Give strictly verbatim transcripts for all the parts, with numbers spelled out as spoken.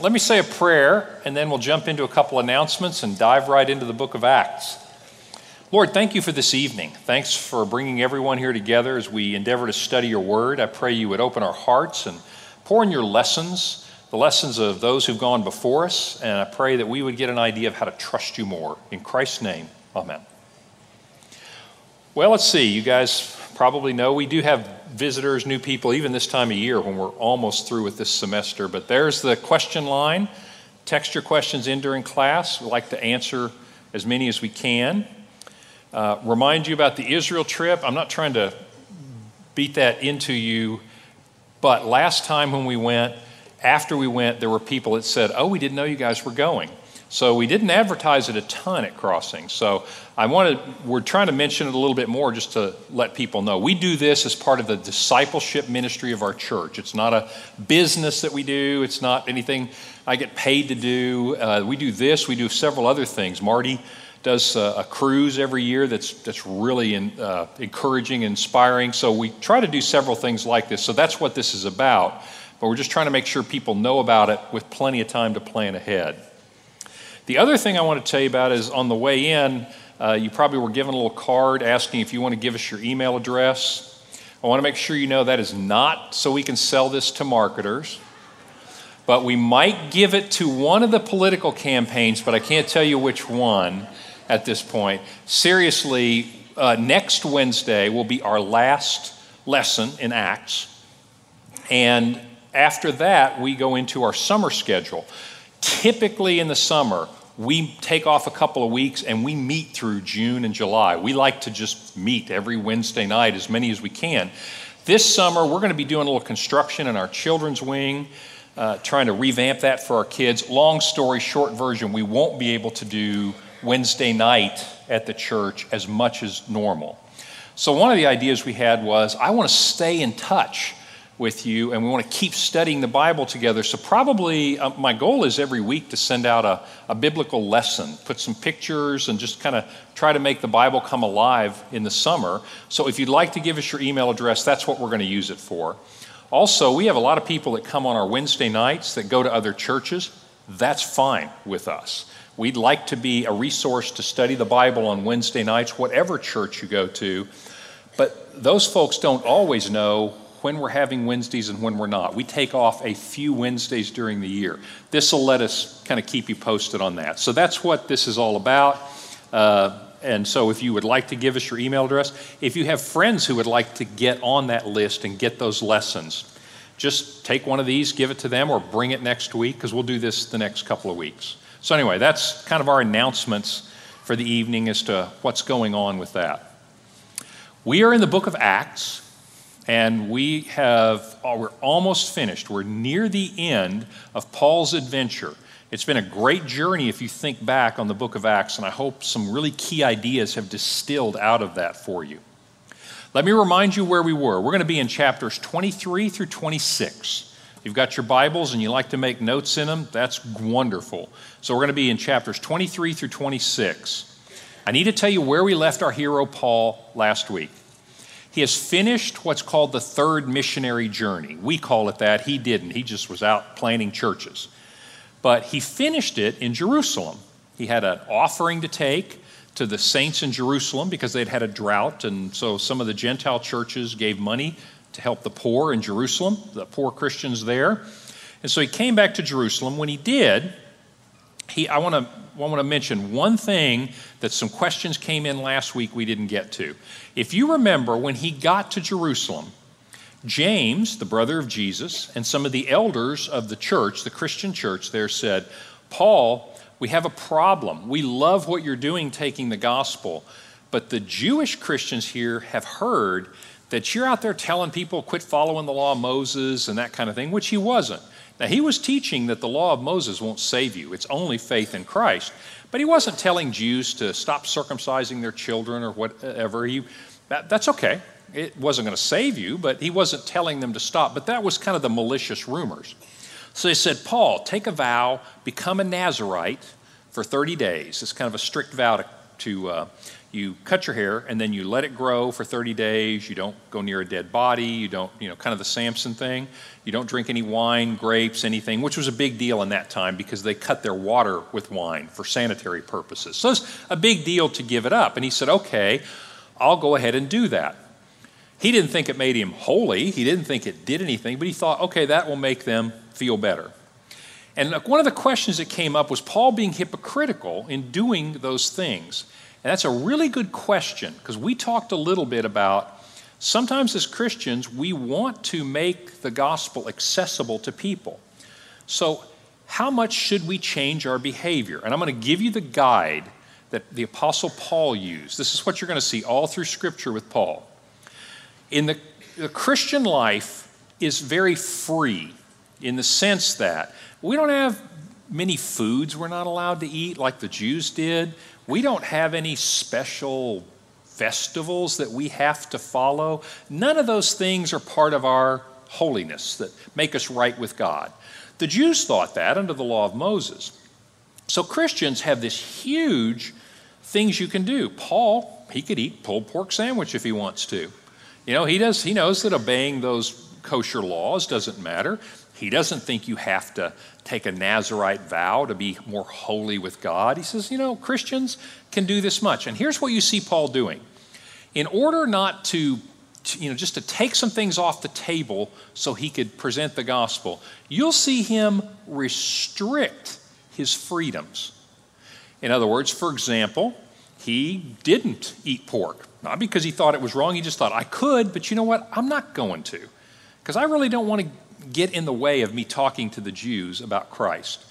Let me say a prayer, and then we'll jump into a couple announcements and dive right into the book of Acts. Lord, thank you for this evening. Thanks for bringing everyone here together as we endeavor to study your word. I pray you would open our hearts and pour in your lessons, the lessons of those who've gone before us, and I pray that we would get an idea of how to trust you more. In Christ's name, amen. Well, let's see. You guys probably know we do have visitors, new people, even this time of year when we're almost through with this semester. But there's the question line. Text your questions in during class. We like to answer as many as we can. Uh, remind you about the Israel trip. I'm not trying to beat that into you, but last time when we went, after we went, there were people that said, oh, we didn't know you guys were going. So we didn't advertise it a ton at Crossing. So I wanted, we're trying to mention it a little bit more just to let people know. We do this as part of the discipleship ministry of our church. It's not a business that we do. It's not anything I get paid to do. Uh, we do this. We do several other things. Marty does a, a cruise every year that's that's really in, uh, encouraging, inspiring. So we try to do several things like this. So that's what this is about. But we're just trying to make sure people know about it with plenty of time to plan ahead. The other thing I want to tell you about is on the way in, uh, you probably were given a little card asking if you want to give us your email address. I want to make sure you know that is not so we can sell this to marketers, but we might give it to one of the political campaigns, but I can't tell you which one at this point. Seriously, uh, next Wednesday will be our last lesson in Acts, and after that, we go into our summer schedule. Typically in the summer, we take off a couple of weeks and we meet through June and July. We like to just meet every Wednesday night, as many as we can. This summer, we're going to be doing a little construction in our children's wing, uh, trying to revamp that for our kids. Long story, short version, we won't be able to do Wednesday night at the church as much as normal. So one of the ideas we had was, I want to stay in touch with you, and we want to keep studying the Bible together. So probably uh, my goal is every week to send out a, a biblical lesson, put some pictures, and just kind of try to make the Bible come alive in the summer. So if you'd like to give us your email address, that's what we're going to use it for. Also, we have a lot of people that come on our Wednesday nights that go to other churches. That's fine with us. We'd like to be a resource to study the Bible on Wednesday nights, whatever church you go to. But those folks don't always know when we're having Wednesdays and when we're not. We take off a few Wednesdays during the year. This will let us kind of keep you posted on that. So that's what this is all about. Uh, and so if you would like to give us your email address, if you have friends who would like to get on that list and get those lessons, just take one of these, give it to them, or bring it next week, because we'll do this the next couple of weeks. So anyway, that's kind of our announcements for the evening as to what's going on with that. We are in the book of Acts. And we have, oh, we're almost finished. We're near the end of Paul's adventure. It's been a great journey if you think back on the book of Acts, and I hope some really key ideas have distilled out of that for you. Let me remind you where we were. We're going to be in chapters twenty-three through twenty-six. If you've got your Bibles and you like to make notes in them, that's wonderful. So we're going to be in chapters twenty-three through twenty-six. I need to tell you where we left our hero Paul last week. He has finished what's called the third missionary journey. We call it that. He didn't. He just was out planting churches. But he finished it in Jerusalem. He had an offering to take to the saints in Jerusalem because they'd had a drought, and so some of the Gentile churches gave money to help the poor in Jerusalem, the poor Christians there. And so he came back to Jerusalem. When he did, he, I want to I want to mention one thing that some questions came in last week we didn't get to. If you remember, when he got to Jerusalem, James, the brother of Jesus, and some of the elders of the church, the Christian church there, said, Paul, we have a problem. We love what you're doing taking the gospel, but the Jewish Christians here have heard that you're out there telling people quit following the law of Moses and that kind of thing, which he wasn't. Now, he was teaching that the law of Moses won't save you. It's only faith in Christ. But he wasn't telling Jews to stop circumcising their children or whatever. He, that, that's okay. It wasn't going to save you, but he wasn't telling them to stop. But that was kind of the malicious rumors. So he said, Paul, take a vow, become a Nazarite for thirty days. It's kind of a strict vow to, to uh, you cut your hair and then you let it grow for thirty days. You don't go near a dead body. You don't, you know, kind of the Samson thing. You don't drink any wine, grapes, anything, which was a big deal in that time because they cut their water with wine for sanitary purposes. So it's a big deal to give it up. And he said, okay, I'll go ahead and do that. He didn't think it made him holy. He didn't think it did anything, but he thought, okay, that will make them feel better. And one of the questions that came up was Paul being hypocritical in doing those things. And that's a really good question, because we talked a little bit about sometimes as Christians, we want to make the gospel accessible to people. So how much should we change our behavior? And I'm going to give you the guide that the Apostle Paul used. This is what you're going to see all through Scripture with Paul. In the, the Christian life is very free in the sense that we don't have many foods we're not allowed to eat like the Jews did. We don't have any special festivals that we have to follow. None of those things are part of our holiness that make us right with God. The Jews thought that under the law of Moses. So Christians have this huge things you can do. Paul, he could eat pulled pork sandwich if he wants to. You know, he does. He knows that obeying those kosher laws doesn't matter. He doesn't think you have to take a Nazarite vow to be more holy with God. He says, you know, Christians can do this much. And here's what you see Paul doing. In order not to, to you know, just to take some things off the table so he could present the gospel, you'll see him restrict his freedoms. In other words, for example, he didn't eat pork. Not because he thought it was wrong. He just thought, I could, but you know what? I'm not going to, because I really don't want to get in the way of me talking to the Jews about Christ.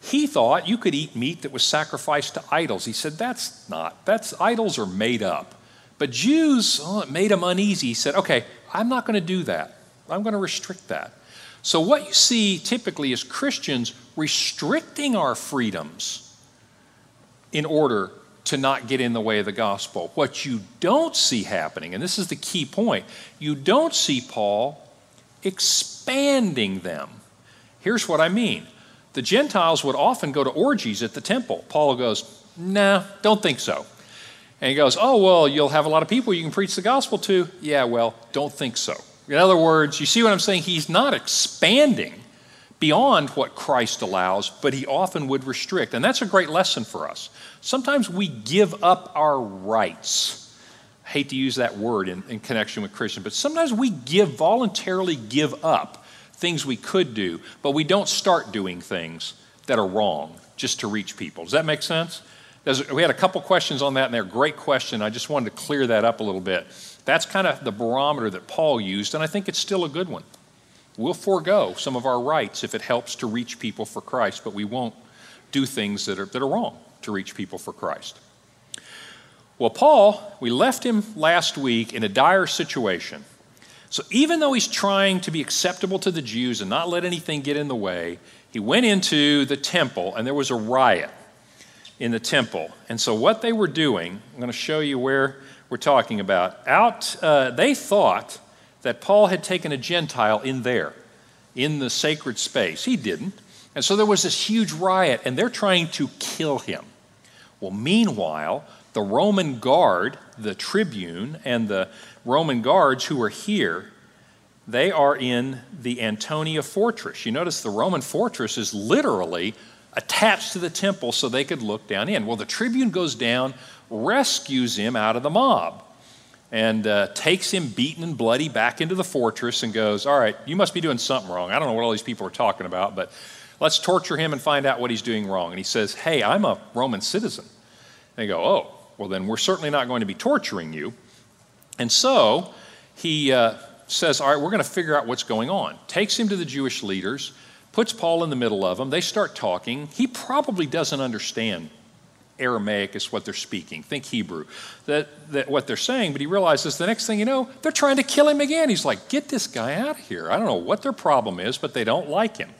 He thought you could eat meat that was sacrificed to idols. He said, that's not, that's, idols are made up. But Jews, oh, it made him uneasy. He said, okay, I'm not going to do that. I'm going to restrict that. So what you see typically is Christians restricting our freedoms in order to not get in the way of the gospel. What you don't see happening, and this is the key point, you don't see Paul expanding them. Here's what I mean. The Gentiles would often go to orgies at the temple. Paul goes, nah, don't think so. And he goes, oh, well, you'll have a lot of people you can preach the gospel to. Yeah, well, don't think so. In other words, you see what I'm saying? He's not expanding beyond what Christ allows, but he often would restrict. And that's a great lesson for us. Sometimes we give up our rights. I hate to use that word in, in connection with Christians, but sometimes we give, voluntarily give up things we could do, but we don't start doing things that are wrong just to reach people. Does that make sense? Does, we had a couple questions on that, and they're a great question. I just wanted to clear that up a little bit. That's kind of the barometer that Paul used, and I think it's still a good one. We'll forego some of our rights if it helps to reach people for Christ, but we won't do things that are, that are wrong to reach people for Christ. Well, Paul, we left him last week in a dire situation. So even though he's trying to be acceptable to the Jews and not let anything get in the way, he went into the temple and there was a riot in the temple. And so what they were doing, I'm going to show you where we're talking about. Out, uh, they thought that Paul had taken a Gentile in there, in the sacred space. He didn't. And so there was this huge riot and they're trying to kill him. Well, meanwhile, the Roman guard, the tribune, and the Roman guards who are here, they are in the Antonia Fortress. You notice the Roman fortress is literally attached to the temple so they could look down in. Well, the tribune goes down, rescues him out of the mob, and uh, takes him beaten and bloody back into the fortress and goes, all right, you must be doing something wrong. I don't know what all these people are talking about, but let's torture him and find out what he's doing wrong. And he says, hey, I'm a Roman citizen. They go, oh, well, then we're certainly not going to be torturing you. And so he uh, says, all right, we're going to figure out what's going on. Takes him to the Jewish leaders, puts Paul in the middle of them. They start talking. He probably doesn't understand Aramaic is what they're speaking. Think Hebrew, that, that what they're saying. But he realizes the next thing you know, they're trying to kill him again. He's like, get this guy out of here. I don't know what their problem is, but they don't like him.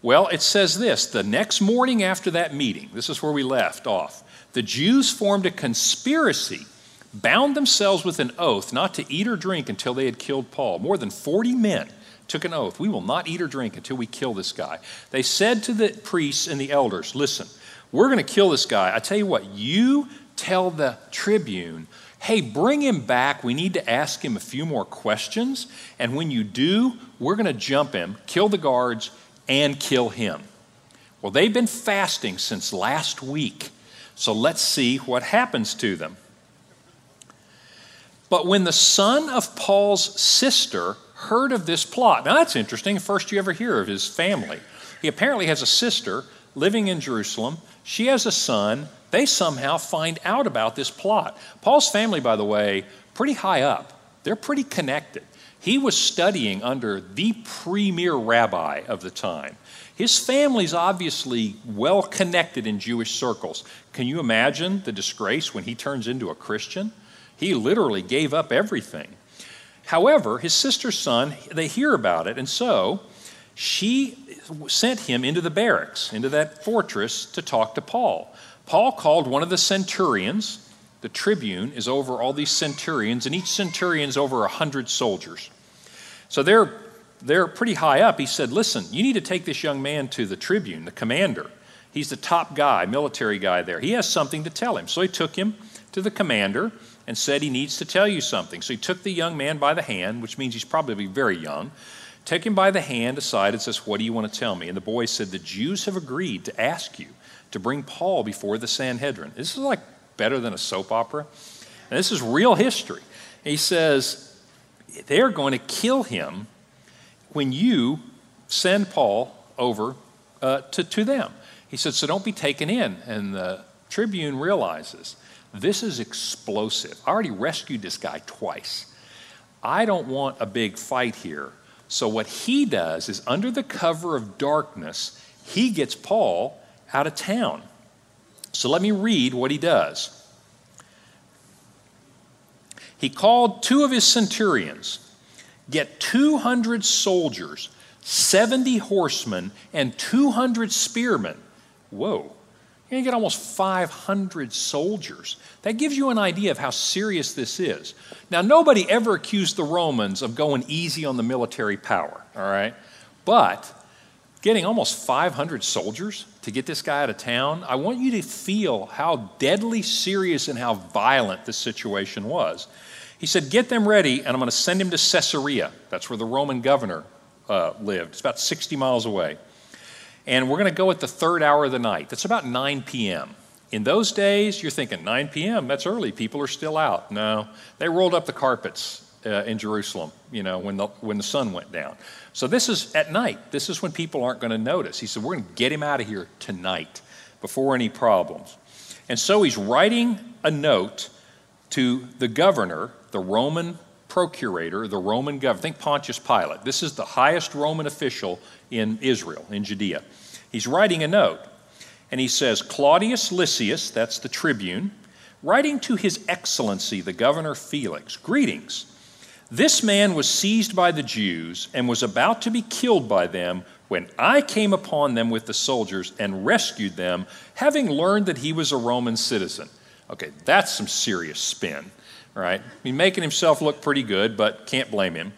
Well, it says this, the next morning after that meeting, this is where we left off, the Jews formed a conspiracy, bound themselves with an oath not to eat or drink until they had killed Paul. More than forty men took an oath. We will not eat or drink until we kill this guy. They said to the priests and the elders, listen, we're going to kill this guy. I tell you what, you tell the tribune, hey, bring him back. We need to ask him a few more questions. And when you do, we're going to jump him, kill the guards, and kill him. Well, they've been fasting since last week. So let's see what happens to them. But when the son of Paul's sister heard of this plot, now that's interesting, first you ever hear of his family. He apparently has a sister living in Jerusalem. She has a son. They somehow find out about this plot. Paul's family, by the way, pretty high up. They're pretty connected. He was studying under the premier rabbi of the time. His family's obviously well connected in Jewish circles. Can you imagine the disgrace when he turns into a Christian? He literally gave up everything. However, his sister's son, they hear about it, and so she sent him into the barracks, into that fortress, to talk to Paul. Paul called one of the centurions. The tribune is over all these centurions, and each centurion is over a hundred soldiers. So they're, they're pretty high up. He said, listen, you need to take this young man to the tribune, the commander. He's the top guy, military guy there. He has something to tell him. So he took him to the commander and said he needs to tell you something. So he took the young man by the hand, which means he's probably very young, took him by the hand aside and says, what do you want to tell me? And the boy said, the Jews have agreed to ask you to bring Paul before the Sanhedrin. This is like better than a soap opera. And this is real history. And he says, they're going to kill him when you send Paul over uh, to, to them. He said, so don't be taken in. And the tribune realizes, this is explosive. I already rescued this guy twice. I don't want a big fight here. So what he does is, under the cover of darkness, he gets Paul out of town. So let me read what he does. He called two of his centurions, get two hundred soldiers, seventy horsemen, and two hundred spearmen. Whoa, you're going to get almost five hundred soldiers. That gives you an idea of how serious this is. Now, nobody ever accused the Romans of going easy on the military power, all right? But getting almost five hundred soldiers to get this guy out of town, I want you to feel how deadly serious and how violent this situation was. He said, get them ready, and I'm going to send him to Caesarea. That's where the Roman governor uh, lived. It's about sixty miles away. And we're going to go at the third hour of the night. That's about nine p.m. In those days, you're thinking, nine p.m., that's early. People are still out. No, they rolled up the carpets uh, in Jerusalem, you know, when the, when the sun went down. So this is at night. This is when people aren't going to notice. He said, we're going to get him out of here tonight before any problems. And so he's writing a note to the governor, the Roman procurator, the Roman governor. Think Pontius Pilate. This is the highest Roman official in Israel, in Judea. He's writing a note. And he says, Claudius Lysias, that's the tribune, writing to his excellency, the governor Felix, greetings. This man was seized by the Jews and was about to be killed by them when I came upon them with the soldiers and rescued them, having learned that he was a Roman citizen. Okay, that's some serious spin, right? He's making himself look pretty good, but can't blame him.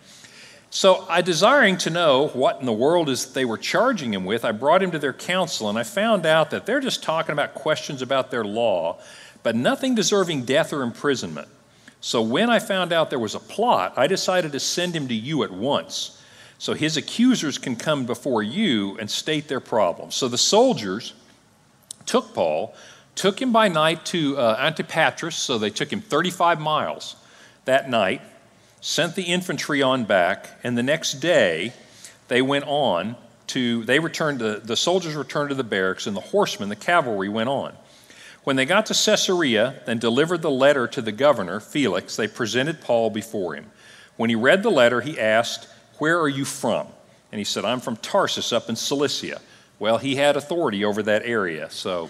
So I, desiring to know what in the world is they were charging him with, I brought him to their council, and I found out that they're just talking about questions about their law, but nothing deserving death or imprisonment. So when I found out there was a plot, I decided to send him to you at once, so his accusers can come before you and state their problems. So the soldiers took Paul, took him by night to uh, Antipatris, so they took him thirty-five miles that night, sent the infantry on back, and the next day they went on to, they returned to, the soldiers returned to the barracks, and the horsemen, the cavalry, went on. When they got to Caesarea and delivered the letter to the governor, Felix, they presented Paul before him. When he read the letter, he asked, where are you from? And he said, I'm from Tarsus up in Cilicia. Well, he had authority over that area, so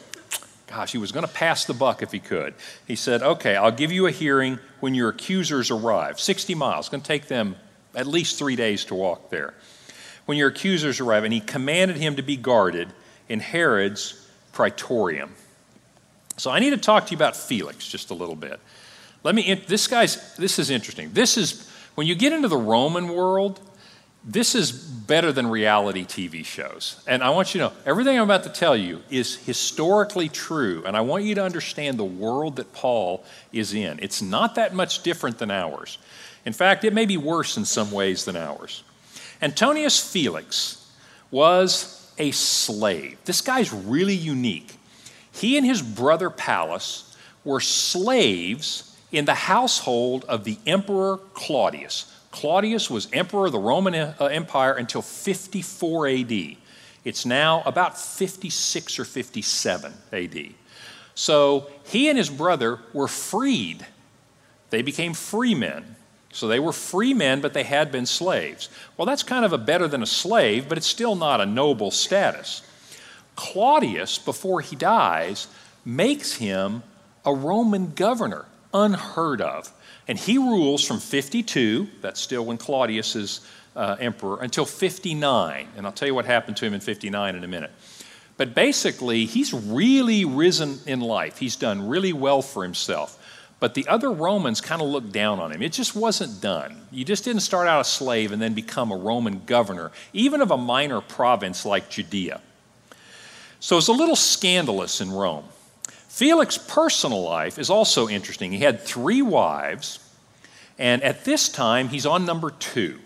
gosh, he was going to pass the buck if he could. He said, okay, I'll give you a hearing when your accusers arrive. sixty miles, it's going to take them at least three days to walk there. When your accusers arrive, and he commanded him to be guarded in Herod's praetorium. So I need to talk to you about Felix just a little bit. Let me, this guy's, this is interesting. This is, when you get into the Roman world, This is better than reality T V shows. And I want you to know, everything I'm about to tell you is historically true, and I want you to understand the world that Paul is in. It's not that much different than ours. In fact, it may be worse in some ways than ours. Antonius Felix was a slave. This guy's really unique. He and his brother Pallas were slaves in the household of the Emperor Claudius. Claudius was emperor of the Roman Empire until fifty-four A D. It's now about fifty-six or fifty-seven A D. So he and his brother were freed. They became free men. So they were free men, but they had been slaves. Well, that's kind of a better than a slave, but it's still not a noble status. Claudius, before he dies, makes him a Roman governor, unheard of. And he rules from fifty-two, that's still when Claudius is uh, emperor, until fifty-nine. And I'll tell you what happened to him in fifty-nine in a minute. But basically, he's really risen in life. He's done really well for himself. But the other Romans kind of looked down on him. It just wasn't done. You just didn't start out a slave and then become a Roman governor, even of a minor province like Judea. So it's a little scandalous in Rome. Felix's personal life is also interesting. He had three wives, and at this time, he's on number two.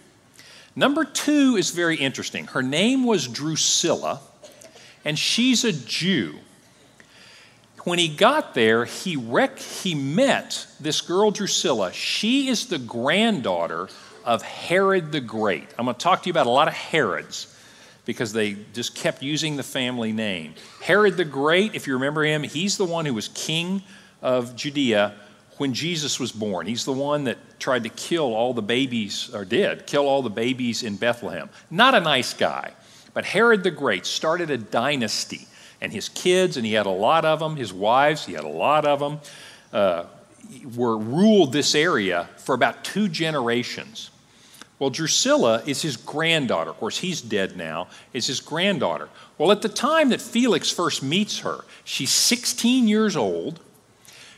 Number two is very interesting. Her name was Drusilla, and she's a Jew. When he got there, he, rec- he met this girl, Drusilla. She is the granddaughter of Herod the Great. I'm going to talk to you about a lot of Herods, because they just kept using the family name. Herod the Great, if you remember him, he's the one who was king of Judea when Jesus was born. He's the one that tried to kill all the babies, or did, kill all the babies in Bethlehem. Not a nice guy, but Herod the Great started a dynasty, and his kids, and he had a lot of them, his wives, he had a lot of them, uh, were ruled this area for about two generations. Well, Drusilla is his granddaughter. Of course, he's dead now. Is his granddaughter. Well, at the time that Felix first meets her, she's sixteen years old.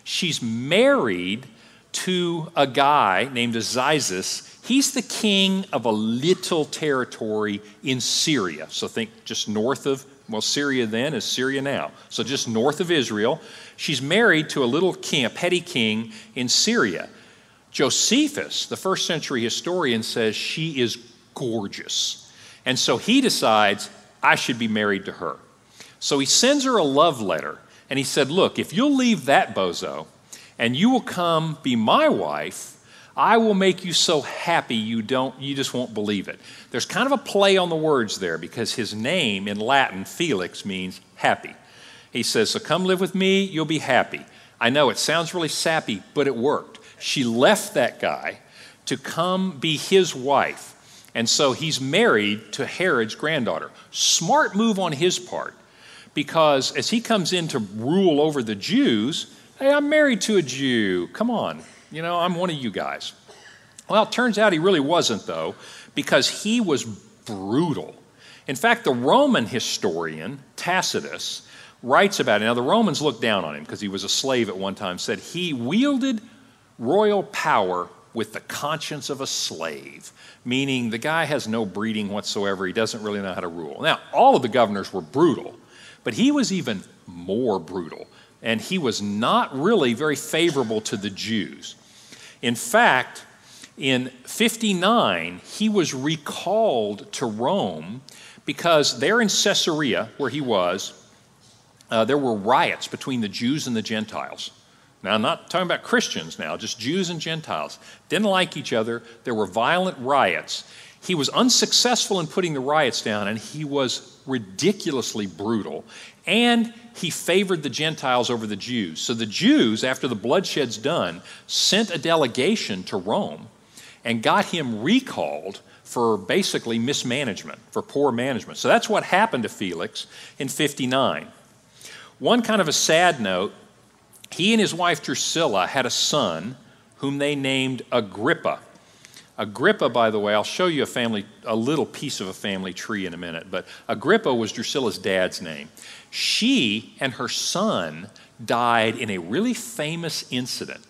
She's married to a guy named Azizus. He's the king of a little territory in Syria. So think just north of, well, Syria then is Syria now. So just north of Israel. She's married to a little king, a petty king in Syria. Josephus, the first century historian, says she is gorgeous. And so he decides, I should be married to her. So he sends her a love letter, and he said, look, if you'll leave that bozo, and you will come be my wife, I will make you so happy you don't, you just won't believe it. There's kind of a play on the words there, because his name in Latin, Felix, means happy. He says, so come live with me, you'll be happy. I know it sounds really sappy, but it worked. She left that guy to come be his wife. And so he's married to Herod's granddaughter. Smart move on his part, because as he comes in to rule over the Jews, hey, I'm married to a Jew. Come on. You know, I'm one of you guys. Well, it turns out he really wasn't, though, because he was brutal. In fact, the Roman historian, Tacitus, writes about it. Now, the Romans looked down on him because he was a slave at one time, said he wielded royal power with the conscience of a slave, meaning the guy has no breeding whatsoever. He doesn't really know how to rule. Now, all of the governors were brutal, but he was even more brutal, and he was not really very favorable to the Jews. In fact, in fifty-nine, he was recalled to Rome because there in Caesarea, where he was, uh, there were riots between the Jews and the Gentiles. Now, I'm not talking about Christians now, just Jews and Gentiles. Didn't like each other. There were violent riots. He was unsuccessful in putting the riots down, and he was ridiculously brutal. And he favored the Gentiles over the Jews. So the Jews, after the bloodshed's done, sent a delegation to Rome and got him recalled for basically mismanagement, for poor management. So that's what happened to Felix in fifty-nine. One kind of a sad note, he and his wife Drusilla had a son whom they named Agrippa. Agrippa, by the way, I'll show you a family, a little piece of a family tree in a minute, but Agrippa was Drusilla's dad's name. She and her son died in a really famous incident.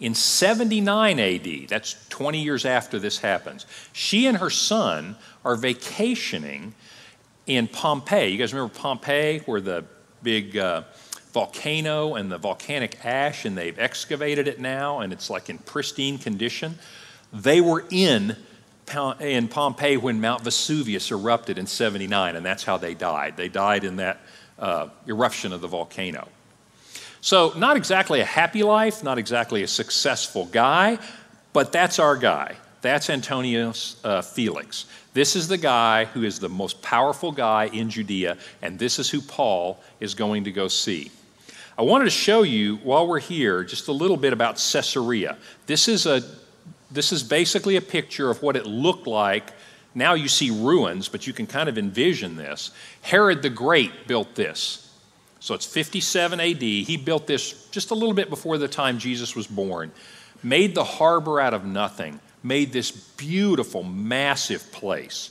in seventy-nine A D, that's twenty years after this happens, she and her son are vacationing in Pompeii. You guys remember Pompeii, where the big uh, volcano and the volcanic ash, and they've excavated it now, and it's like in pristine condition? They were in in Pompeii when Mount Vesuvius erupted in seventy-nine, and that's how they died. They died in that uh, eruption of the volcano. So not exactly a happy life, not exactly a successful guy, but that's our guy. That's Antonius uh, Felix. This is the guy who is the most powerful guy in Judea, and this is who Paul is going to go see. I wanted to show you, while we're here, just a little bit about Caesarea. This is a This is basically a picture of what it looked like. Now you see ruins, but you can kind of envision this. Herod the Great built this. So it's fifty-seven A D. He built this just a little bit before the time Jesus was born. Made the harbor out of nothing. Made this beautiful, massive place.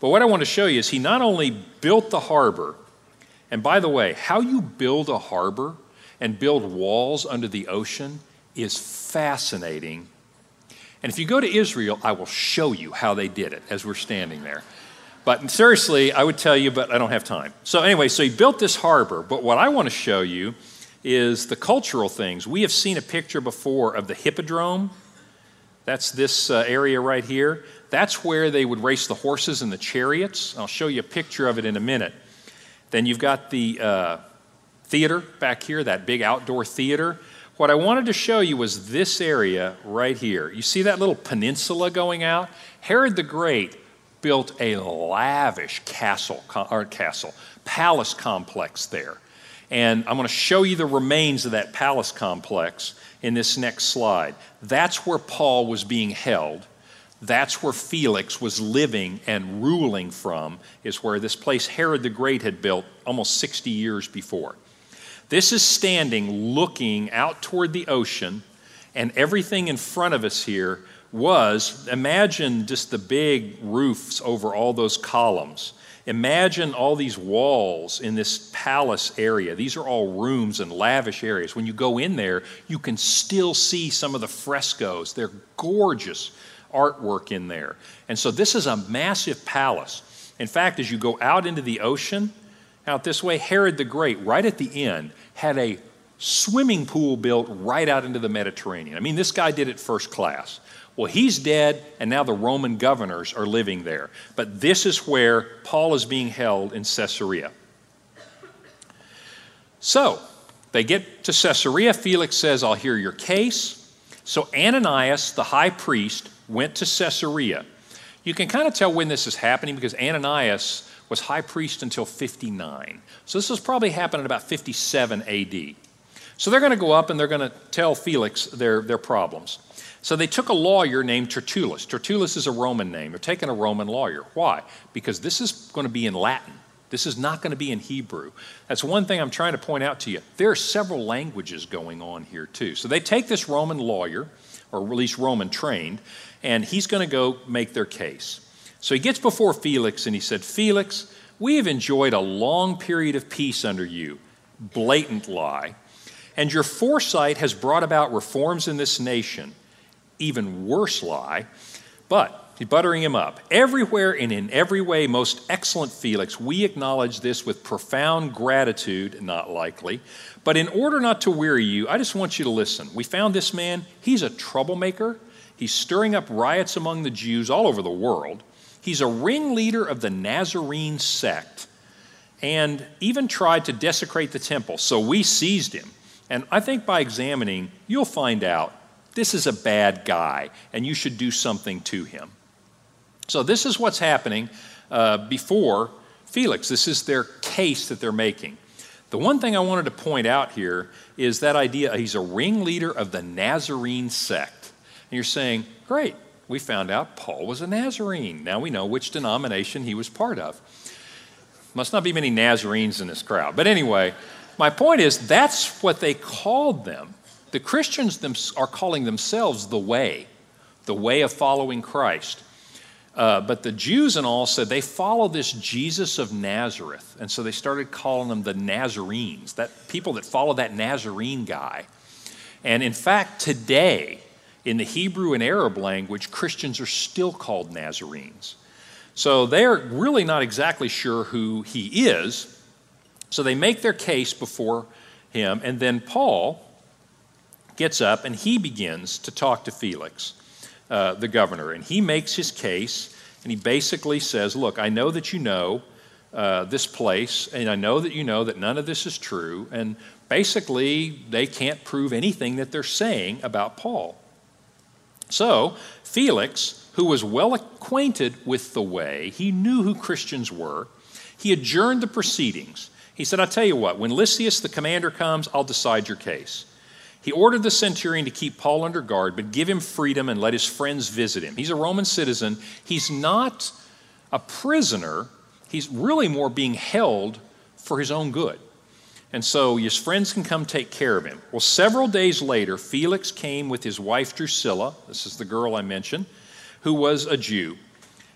But what I want to show you is he not only built the harbor, and by the way, how you build a harbor and build walls under the ocean is fascinating. And if you go to Israel, I will show you how they did it as we're standing there. But seriously, I would tell you, but I don't have time. So anyway, so he built this harbor. But what I want to show you is the cultural things. We have seen a picture before of the Hippodrome. That's this uh, area right here. That's where they would race the horses and the chariots. I'll show you a picture of it in a minute. Then you've got the uh, theater back here, that big outdoor theater. What I wanted to show you was this area right here. You see that little peninsula going out? Herod the Great built a lavish castle, or castle, palace complex there. And I'm going to show you the remains of that palace complex in this next slide. That's where Paul was being held. That's where Felix was living and ruling from, is where this place Herod the Great had built almost sixty years before. This is standing, looking out toward the ocean, and everything in front of us here was, imagine just the big roofs over all those columns. Imagine all these walls in this palace area. These are all rooms and lavish areas. When you go in there, you can still see some of the frescoes. They're gorgeous artwork in there. And so this is a massive palace. In fact, as you go out into the ocean, out this way, Herod the Great, right at the end, had a swimming pool built right out into the Mediterranean. I mean, this guy did it first class. Well, he's dead, and now the Roman governors are living there. But this is where Paul is being held in Caesarea. So, they get to Caesarea. Felix says, I'll hear your case. So Ananias, the high priest, went to Caesarea. You can kind of tell when this is happening because Ananias was high priest until fifty-nine. So this was probably happening about fifty-seven A D. So they're going to go up and they're going to tell Felix their, their problems. So they took a lawyer named Tertullus. Tertullus is a Roman name. They're taking a Roman lawyer. Why? Because this is going to be in Latin. This is not going to be in Hebrew. That's one thing I'm trying to point out to you. There are several languages going on here too. So they take this Roman lawyer, or at least Roman trained, and he's going to go make their case. So he gets before Felix and he said, Felix, we have enjoyed a long period of peace under you, blatant lie, and your foresight has brought about reforms in this nation, even worse lie, but he's buttering him up. Everywhere and in every way, most excellent Felix, we acknowledge this with profound gratitude, not likely, but in order not to weary you, I just want you to listen. We found this man, he's a troublemaker, he's stirring up riots among the Jews all over the world. He's a ringleader of the Nazarene sect and even tried to desecrate the temple. So we seized him. And I think by examining, you'll find out this is a bad guy and you should do something to him. So this is what's happening uh, before Felix. This is their case that they're making. The one thing I wanted to point out here is that idea he's a ringleader of the Nazarene sect. And you're saying, great. We found out Paul was a Nazarene. Now we know which denomination he was part of. Must not be many Nazarenes in this crowd. But anyway, my point is that's what they called them. The Christians them are calling themselves the way, the way of following Christ. Uh, but the Jews and all said they follow this Jesus of Nazareth. And so they started calling them the Nazarenes, that people that follow that Nazarene guy. And in fact, today, in the Hebrew and Arab language, Christians are still called Nazarenes. So they're really not exactly sure who he is. So they make their case before him. And then Paul gets up and he begins to talk to Felix, uh, the governor. And he makes his case and he basically says, look, I know that you know uh, this place, and I know that you know that none of this is true. And basically, they can't prove anything that they're saying about Paul. So Felix, who was well acquainted with the way, he knew who Christians were, he adjourned the proceedings. He said, I'll tell you what, when Lysias, the commander, comes, I'll decide your case. He ordered the centurion to keep Paul under guard, but give him freedom and let his friends visit him. He's a Roman citizen. He's not a prisoner. He's really more being held for his own good. And so his friends can come take care of him. Well, several days later, Felix came with his wife Drusilla, this is the girl I mentioned, who was a Jew.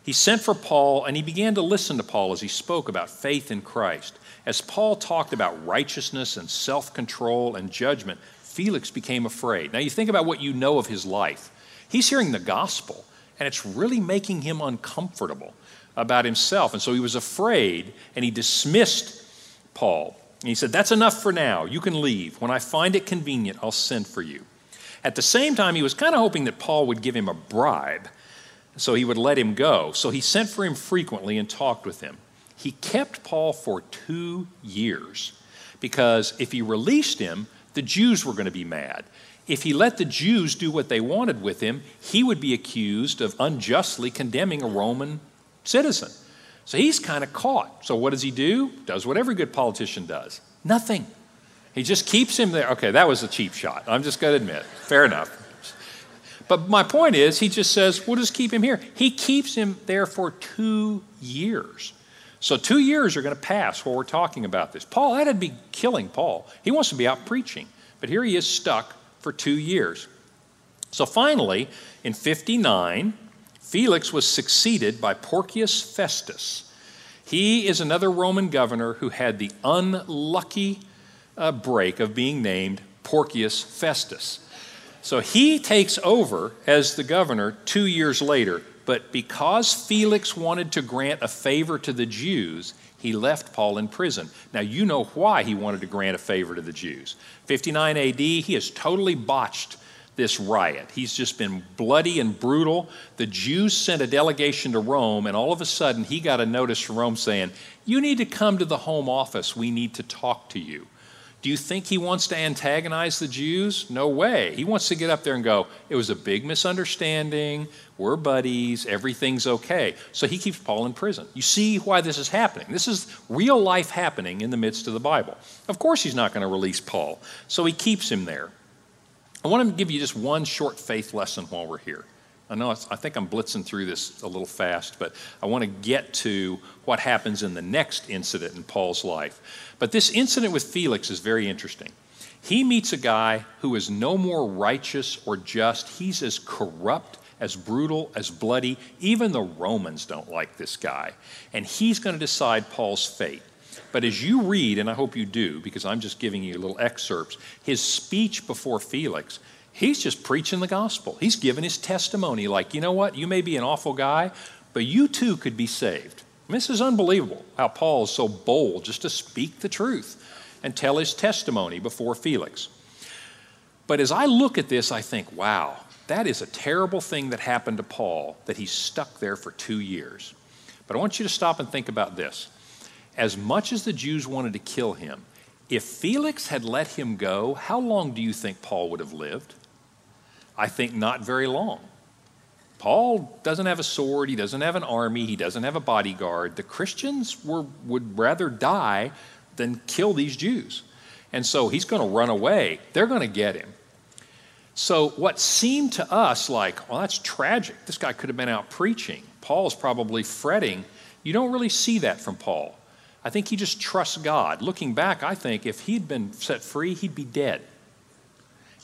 He sent for Paul, and he began to listen to Paul as he spoke about faith in Christ. As Paul talked about righteousness and self-control and judgment, Felix became afraid. Now, you think about what you know of his life. He's hearing the gospel, and it's really making him uncomfortable about himself. And so he was afraid, and he dismissed Paul. And he said, that's enough for now. You can leave. When I find it convenient, I'll send for you. At the same time, he was kind of hoping that Paul would give him a bribe, so he would let him go. So he sent for him frequently and talked with him. He kept Paul for two years because if he released him, the Jews were going to be mad. If he let the Jews do what they wanted with him, he would be accused of unjustly condemning a Roman citizen. So he's kind of caught. So what does he do? Does what every good politician does. Nothing. He just keeps him there. Okay, that was a cheap shot. I'm just going to admit. Fair enough. But my point is, he just says, we'll just keep him here. He keeps him there for two years. So two years are going to pass while we're talking about this. Paul, that'd be killing Paul. He wants to be out preaching. But here he is stuck for two years. So finally, in fifty-nine... Felix was succeeded by Porcius Festus. He is another Roman governor who had the unlucky uh, break of being named Porcius Festus. So he takes over as the governor two years later, but because Felix wanted to grant a favor to the Jews, he left Paul in prison. Now you know why he wanted to grant a favor to the Jews. fifty-nine A D, he has totally botched this riot. He's just been bloody and brutal. The Jews sent a delegation to Rome, and all of a sudden he got a notice from Rome saying, you need to come to the home office. We need to talk to you. Do you think he wants to antagonize the Jews? No way. He wants to get up there and go, it was a big misunderstanding. We're buddies. Everything's okay. So he keeps Paul in prison. You see why this is happening. This is real life happening in the midst of the Bible. Of course he's not going to release Paul. So he keeps him there. I want to give you just one short faith lesson while we're here. I know it's, I think I'm blitzing through this a little fast, but I want to get to what happens in the next incident in Paul's life. But this incident with Felix is very interesting. He meets a guy who is no more righteous or just. He's as corrupt, as brutal, as bloody. Even the Romans don't like this guy. And he's going to decide Paul's fate. But as you read, and I hope you do, because I'm just giving you little excerpts, his speech before Felix, he's just preaching the gospel. He's giving his testimony like, you know what, you may be an awful guy, but you too could be saved. And this is unbelievable how Paul is so bold just to speak the truth and tell his testimony before Felix. But as I look at this, I think, wow, that is a terrible thing that happened to Paul, that he's stuck there for two years. But I want you to stop and think about this. As much as the Jews wanted to kill him, if Felix had let him go, how long do you think Paul would have lived? I think not very long. Paul doesn't have a sword, he doesn't have an army, he doesn't have a bodyguard. The Christians were, would rather die than kill these Jews. And so he's going to run away. They're going to get him. So what seemed to us like, well, that's tragic. This guy could have been out preaching. Paul's probably fretting. You don't really see that from Paul. I think he just trusts God. Looking back, I think if he'd been set free, he'd be dead.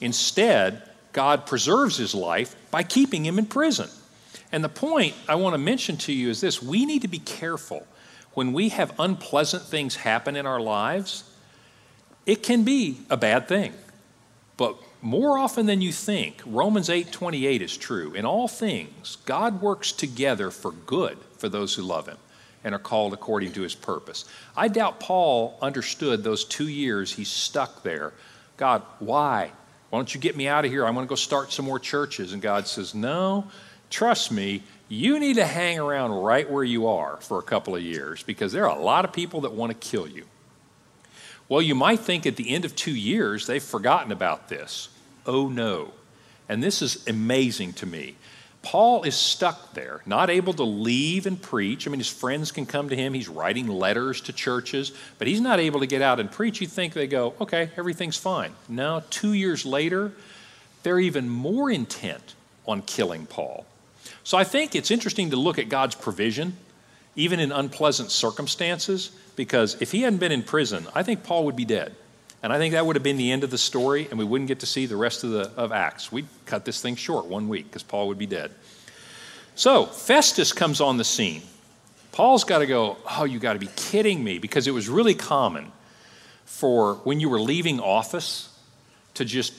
Instead, God preserves his life by keeping him in prison. And the point I want to mention to you is this. We need to be careful. When we have unpleasant things happen in our lives, it can be a bad thing. But More often than you think, Romans eight twenty-eight is true. In all things, God works together for good for those who love him and are called according to his purpose. I doubt Paul understood those two years he's stuck there. God, why? Why don't you get me out of here? I want to go start some more churches. And God says, no, trust me, you need to hang around right where you are for a couple of years because there are a lot of people that want to kill you. Well, you might think at the end of two years, they've forgotten about this. Oh, no. And this is amazing to me. Paul is stuck there, not able to leave and preach. I mean, his friends can come to him. He's writing letters to churches, but he's not able to get out and preach. You think they go, okay, everything's fine. No, two years later, they're even more intent on killing Paul. So I think it's interesting to look at God's provision, even in unpleasant circumstances, because if he hadn't been in prison, I think Paul would be dead. And I think that would have been the end of the story, and we wouldn't get to see the rest of, the, of Acts. We'd cut this thing short one week because Paul would be dead. So Festus comes on the scene. Paul's got to go, oh, you got to be kidding me, because it was really common for when you were leaving office to just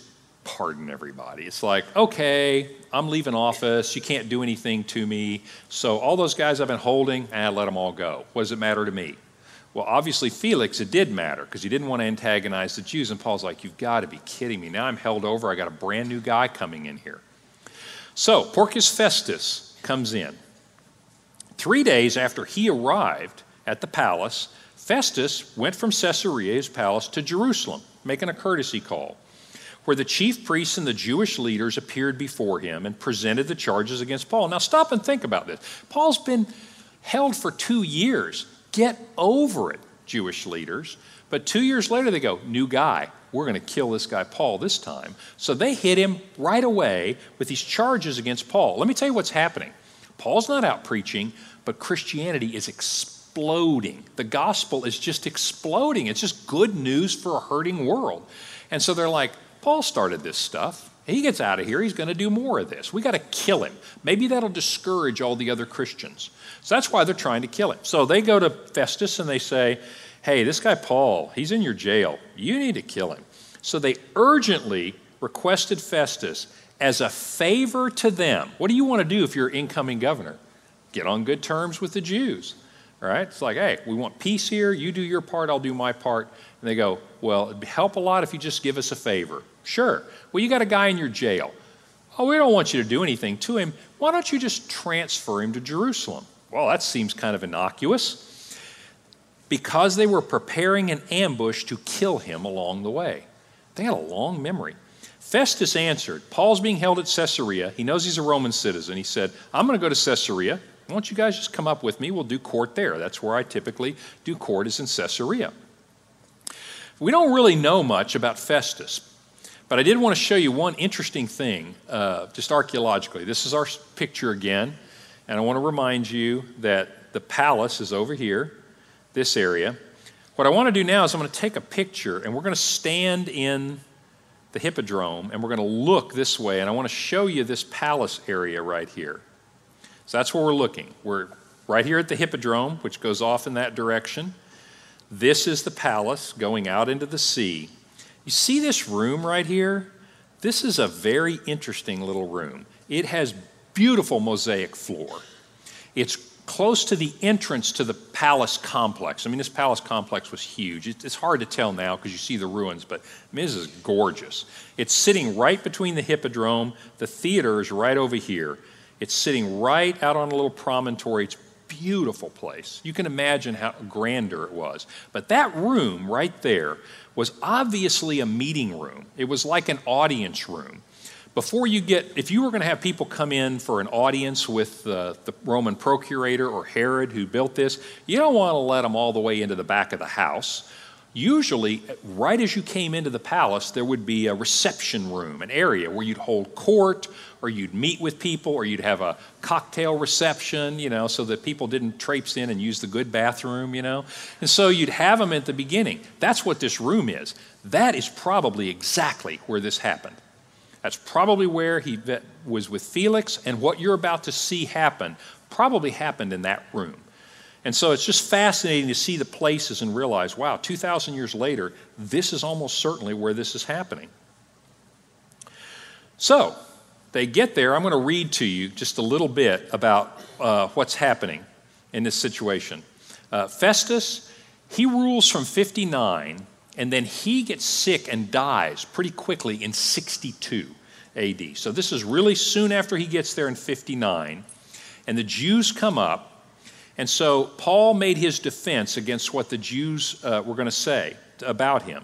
pardon everybody. It's like, okay, I'm leaving office. You can't do anything to me. So all those guys I've been holding, eh, let them all go. What does it matter to me? Well, obviously, Felix, it did matter because he didn't want to antagonize the Jews. And Paul's like, you've got to be kidding me. Now I'm held over. I got a brand new guy coming in here. So Porcius Festus comes in. Three days after he arrived at the palace, Festus went from Caesarea, his palace, to Jerusalem, making a courtesy call, where the chief priests and the Jewish leaders appeared before him and presented the charges against Paul. Now stop and think about this. Paul's been held for two years. Get over it, Jewish leaders. But two years later, they go, new guy. We're going to kill this guy, Paul, this time. So they hit him right away with these charges against Paul. Let me tell you what's happening. Paul's not out preaching, but Christianity is exploding. The gospel is just exploding. It's just good news for a hurting world. And so they're like, Paul started this stuff. He gets out of here, he's going to do more of this. We got to kill him. Maybe that'll discourage all the other Christians. So that's why they're trying to kill him. So they go to Festus and they say, hey, this guy Paul, he's in your jail. You need to kill him. So they urgently requested Festus as a favor to them. What do you want to do if you're incoming governor? Get on good terms with the Jews. All right? It's like, hey, we want peace here. You do your part, I'll do my part. And they go, well, it'd help a lot if you just give us a favor. Sure. Well, you got a guy in your jail. Oh, we don't want you to do anything to him. Why don't you just transfer him to Jerusalem? Well, that seems kind of innocuous. Because they were preparing an ambush to kill him along the way. They had a long memory. Festus answered, Paul's being held at Caesarea. He knows he's a Roman citizen. He said, I'm going to go to Caesarea. Why don't you guys just come up with me? We'll do court there. That's where I typically do court, is in Caesarea. We don't really know much about Festus, but I did want to show you one interesting thing, uh, just archaeologically. This is our picture again, and I want to remind you that the palace is over here, this area. What I want to do now is I'm going to take a picture, and we're going to stand in the Hippodrome, and we're going to look this way, and I want to show you this palace area right here. So that's where we're looking. We're right here at the Hippodrome, which goes off in that direction. This is the palace going out into the sea. You see this room right here? This is a very interesting little room. It has beautiful mosaic floor. It's close to the entrance to the palace complex. I mean, this palace complex was huge. It's hard to tell now because you see the ruins, but I mean, this is gorgeous. It's sitting right between the Hippodrome. The theater is right over here. It's sitting right out on a little promontory. It's beautiful place. You can imagine how grander it was. But that room right there was obviously a meeting room. It was like an audience room. Before you get, if you were going to have people come in for an audience with the, the Roman procurator or Herod who built this, you don't want to let them all the way into the back of the house. Usually, right as you came into the palace, there would be a reception room, an area where you'd hold court, or you'd meet with people, or you'd have a cocktail reception, you know, so that people didn't traipse in and use the good bathroom, you know. And so you'd have them at the beginning. That's what this room is. That is probably exactly where this happened. That's probably where he was with Felix, and what you're about to see happen probably happened in that room. And so it's just fascinating to see the places and realize, wow, two thousand years later, this is almost certainly where this is happening. So they get there. I'm going to read to you just a little bit about uh, what's happening in this situation. Uh, Festus, he rules from fifty-nine, and then he gets sick and dies pretty quickly in sixty-two A D. So this is really soon after he gets there in fifty-nine, and the Jews come up, and so Paul made his defense against what the Jews uh, were going to say about him.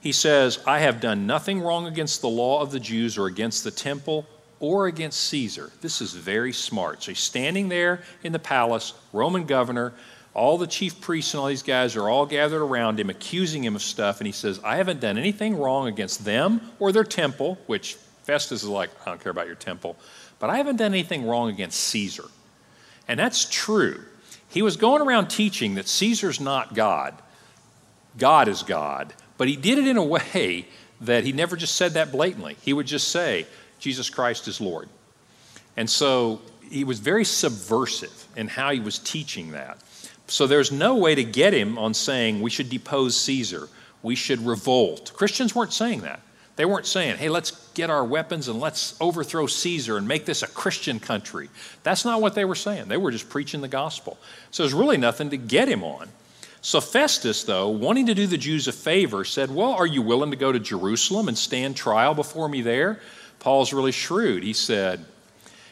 He says, "I have done nothing wrong against the law of the Jews or against the temple or against Caesar." This is very smart. So he's standing there in the palace, Roman governor, all the chief priests and all these guys are all gathered around him, accusing him of stuff, and he says, "I haven't done anything wrong against them or their temple," which Festus is like, "I don't care about your temple, but I haven't done anything wrong against Caesar." And that's true. He was going around teaching that Caesar's not God. God is God. But he did it in a way that he never just said that blatantly. He would just say, "Jesus Christ is Lord." And so he was very subversive in how he was teaching that. So there's no way to get him on saying we should depose Caesar, we should revolt. Christians weren't saying that. They weren't saying, "Hey, let's get our weapons and let's overthrow Caesar and make this a Christian country." That's not what they were saying. They were just preaching the gospel. So there's really nothing to get him on. So Festus, though, wanting to do the Jews a favor, said, "Well, are you willing to go to Jerusalem and stand trial before me there?" Paul's really shrewd. He said,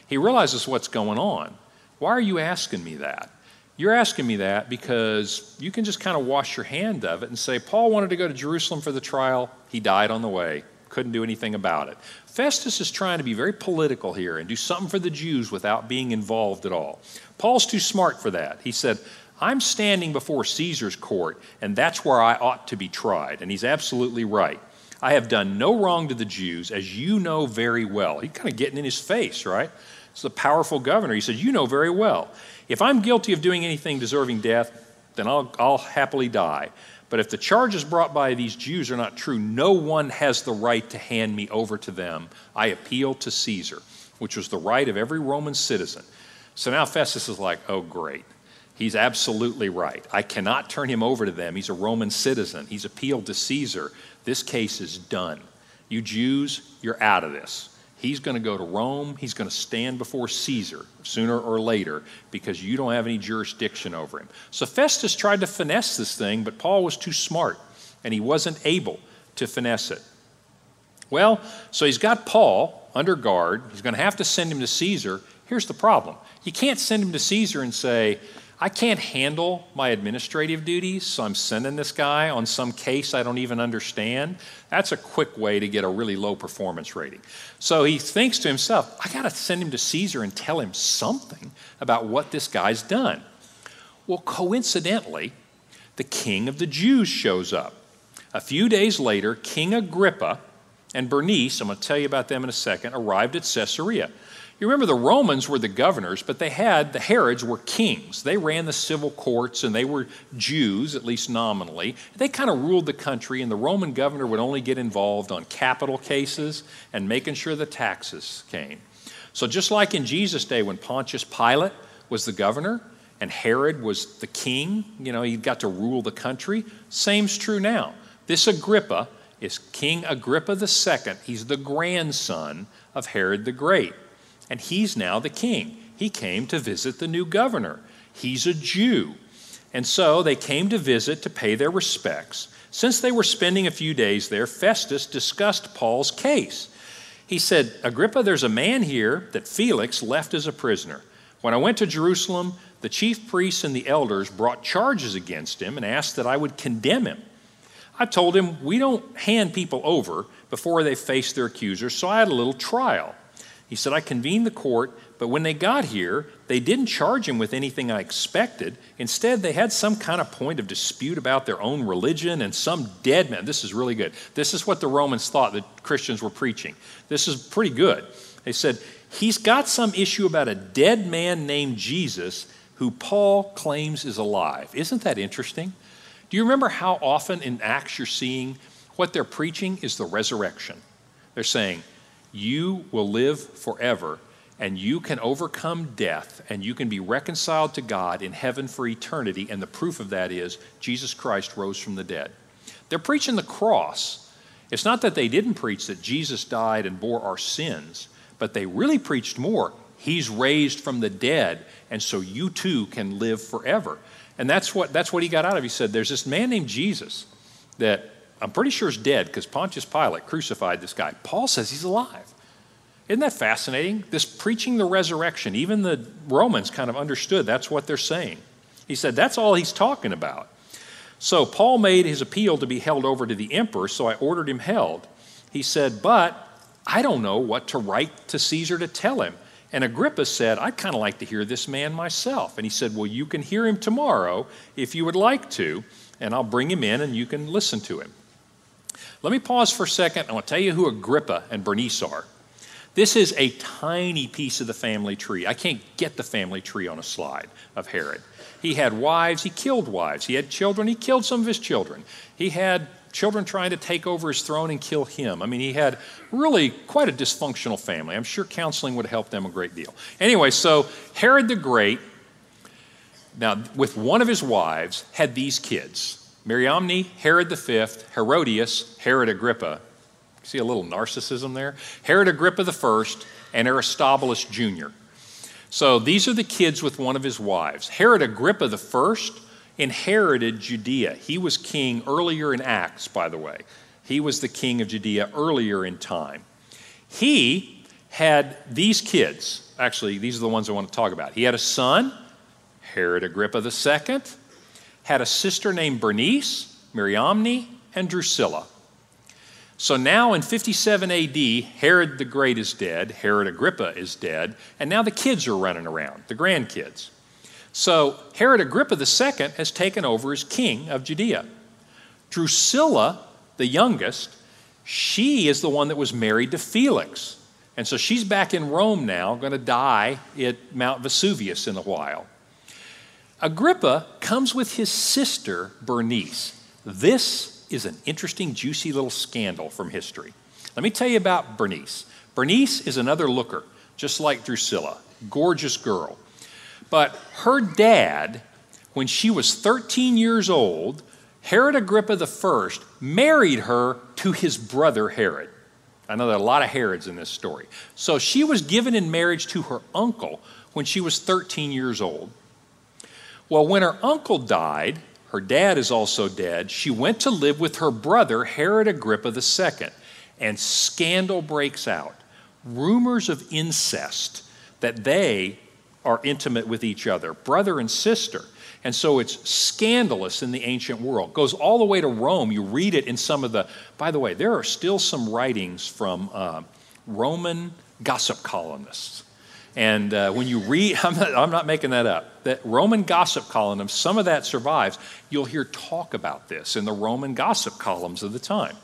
he realizes what's going on. "Why are you asking me that? You're asking me that because you can just kind of wash your hand of it and say, Paul wanted to go to Jerusalem for the trial. He died on the way. Couldn't do anything about it." Festus is trying to be very political here and do something for the Jews without being involved at all. Paul's too smart for that. He said, "I'm standing before Caesar's court, and that's where I ought to be tried." And he's absolutely right. "I have done no wrong to the Jews, as you know very well." He's kind of getting in his face, right? It's a powerful governor. He says, "You know very well. If I'm guilty of doing anything deserving death, then I'll, I'll happily die. But if the charges brought by these Jews are not true, no one has the right to hand me over to them. I appeal to Caesar," which was the right of every Roman citizen. So now Festus is like, "Oh, great. He's absolutely right. I cannot turn him over to them. He's a Roman citizen. He's appealed to Caesar. This case is done. You Jews, you're out of this. He's going to go to Rome. He's going to stand before Caesar sooner or later because you don't have any jurisdiction over him." So Festus tried to finesse this thing, but Paul was too smart, and he wasn't able to finesse it. Well, so he's got Paul under guard. He's going to have to send him to Caesar. Here's the problem. You can't send him to Caesar and say, "I can't handle my administrative duties, so I'm sending this guy on some case I don't even understand." That's a quick way to get a really low performance rating. So he thinks to himself, "I got to send him to Caesar and tell him something about what this guy's done." Well, coincidentally, the king of the Jews shows up. A few days later, King Agrippa and Bernice, I'm going to tell you about them in a second, arrived at Caesarea. You remember the Romans were the governors, but they had, the Herods were kings. They ran the civil courts, and they were Jews, at least nominally. They kind of ruled the country, and the Roman governor would only get involved on capital cases and making sure the taxes came. So just like in Jesus' day when Pontius Pilate was the governor and Herod was the king, you know, he got to rule the country, same's true now. This Agrippa is King Agrippa the Second. He's the grandson of Herod the Great. And he's now the king. He came to visit the new governor. He's a Jew. And so they came to visit to pay their respects. Since they were spending a few days there, Festus discussed Paul's case. He said, "Agrippa, there's a man here that Felix left as a prisoner. When I went to Jerusalem, the chief priests and the elders brought charges against him and asked that I would condemn him. I told him, we don't hand people over before they face their accusers, so I had a little trial." He said, "I convened the court, but when they got here, they didn't charge him with anything I expected. Instead, they had some kind of point of dispute about their own religion and some dead man." This is really good. This is what the Romans thought that Christians were preaching. This is pretty good. They said, "He's got some issue about a dead man named Jesus who Paul claims is alive." Isn't that interesting? Do you remember how often in Acts you're seeing what they're preaching is the resurrection? They're saying, "You will live forever, and you can overcome death, and you can be reconciled to God in heaven for eternity." And the proof of that is Jesus Christ rose from the dead. They're preaching the cross It's not that they didn't preach that Jesus died and bore our sins, but they really preached more. He's raised from the dead, and so you too can live forever. And that's what, that's what he got out of. He said, there's this man named Jesus that I'm pretty sure is dead because Pontius Pilate crucified this guy. Paul says he's alive. Isn't that fascinating? This preaching the resurrection, even the Romans kind of understood that's what they're saying. He said, that's all he's talking about. So Paul made his appeal to be held over to the emperor, so I ordered him held. He said, but I don't know what to write to Caesar to tell him. And Agrippa said, I'd kind of like to hear this man myself. And he said, well, you can hear him tomorrow if you would like to, and I'll bring him in and you can listen to him. Let me pause for a second. I want to tell you who Agrippa and Bernice are. This is a tiny piece of the family tree. I can't get the family tree on a slide of Herod. He had wives, he killed wives. He had children, he killed some of his children. He had children trying to take over his throne and kill him. I mean, he had really quite a dysfunctional family. I'm sure counseling would help them a great deal. Anyway, so Herod the Great, now with one of his wives, had these kids. Mariamne, Herod the Fifth, Herodias, Herod Agrippa. See a little narcissism there? Herod Agrippa the First and Aristobulus Junior So these are the kids with one of his wives. Herod Agrippa the First inherited Judea. He was king earlier in Acts, by the way. He was the king of Judea earlier in time. He had these kids. Actually, these are the ones I want to talk about. He had a son, Herod Agrippa the Second, had a sister named Bernice, Mariamne, and Drusilla. So now in fifty-seven A D, Herod the Great is dead, Herod Agrippa is dead, and now the kids are running around, the grandkids. So Herod Agrippa the Second has taken over as king of Judea. Drusilla, the youngest, she is the one that was married to Felix. And so she's back in Rome now, going to die at Mount Vesuvius in a while. Agrippa comes with his sister, Bernice. This is an interesting, juicy little scandal from history. Let me tell you about Bernice. Bernice is another looker, just like Drusilla, gorgeous girl. But her dad, when she was thirteen years old, Herod Agrippa the First married her to his brother Herod. I know there are a lot of Herods in this story. So she was given in marriage to her uncle when she was thirteen years old. Well, when her uncle died, her dad is also dead, she went to live with her brother Herod Agrippa the Second, and scandal breaks out. Rumors of incest, that they are intimate with each other, brother and sister. And so it's scandalous in the ancient world. Goes all the way to Rome. You read it in some of the, by the way, there are still some writings from uh, Roman gossip columnists. And uh, when you read, I'm not, I'm not making that up, that Roman gossip column, some of that survives. You'll hear talk about this in the Roman gossip columns of the time.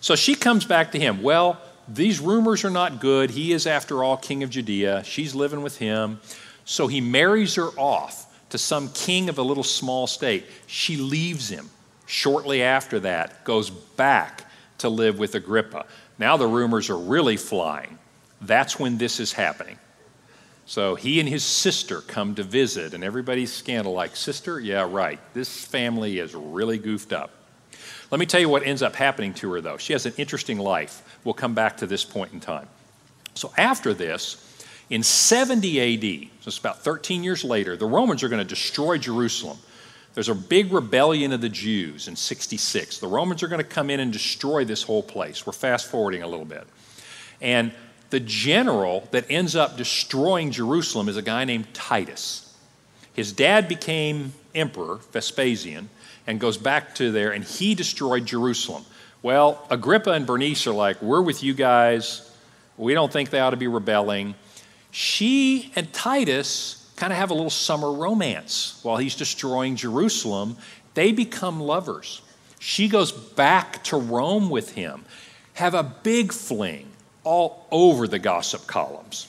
So she comes back to him. Well, these rumors are not good. He is, after all, king of Judea. She's living with him. So he marries her off to some king of a little small state. She leaves him. Shortly after that, goes back to live with Agrippa. Now the rumors are really flying. That's when this is happening. So he and his sister come to visit, and everybody's scandal like, sister, yeah, right. This family is really goofed up. Let me tell you what ends up happening to her, though. She has an interesting life. We'll come back to this point in time. So after this, in seventy A D, so it's about thirteen years later, the Romans are going to destroy Jerusalem. There's a big rebellion of the Jews in sixty-six. The Romans are going to come in and destroy this whole place. We're fast-forwarding a little bit. And the general that ends up destroying Jerusalem is a guy named Titus. His dad became emperor, Vespasian, and goes back to there, and he destroyed Jerusalem. Well, Agrippa and Bernice are like, we're with you guys. We don't think they ought to be rebelling. She and Titus kind of have a little summer romance while he's destroying Jerusalem. They become lovers. She goes back to Rome with him, have a big fling. All over the gossip columns.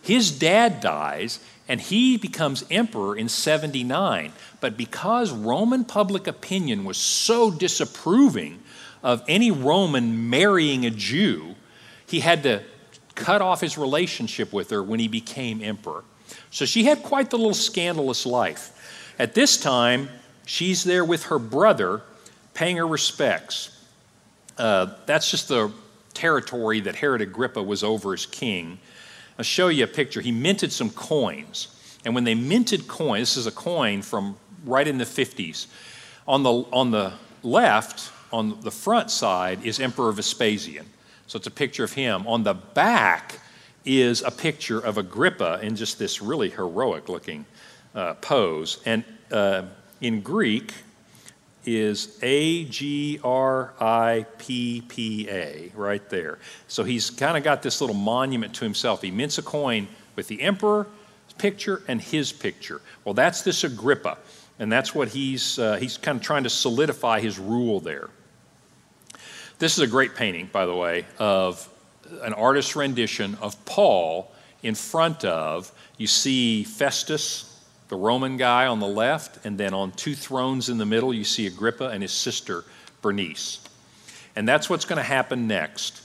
His dad dies, and he becomes emperor in seventy-nine. But because Roman public opinion was so disapproving of any Roman marrying a Jew, he had to cut off his relationship with her when he became emperor. So she had quite the little scandalous life. At this time, she's there with her brother, paying her respects. Uh, that's just the territory that Herod Agrippa was over as king. I'll show you a picture. He minted some coins. And when they minted coins, this is a coin from right in the fifties. On the, on the left, on the front side, is Emperor Vespasian. So it's a picture of him. On the back is a picture of Agrippa in just this really heroic-looking uh, pose. And uh, in Greek is A G R I P P A, right there. So he's kind of got this little monument to himself. He mints a coin with the emperor's picture and his picture. Well, that's this Agrippa, and that's what he's, uh, he's kind of trying to solidify his rule there. This is a great painting, by the way, of an artist's rendition of Paul in front of, you see Festus, the Roman guy on the left, and then on two thrones in the middle, you see Agrippa and his sister, Bernice. And that's what's going to happen next.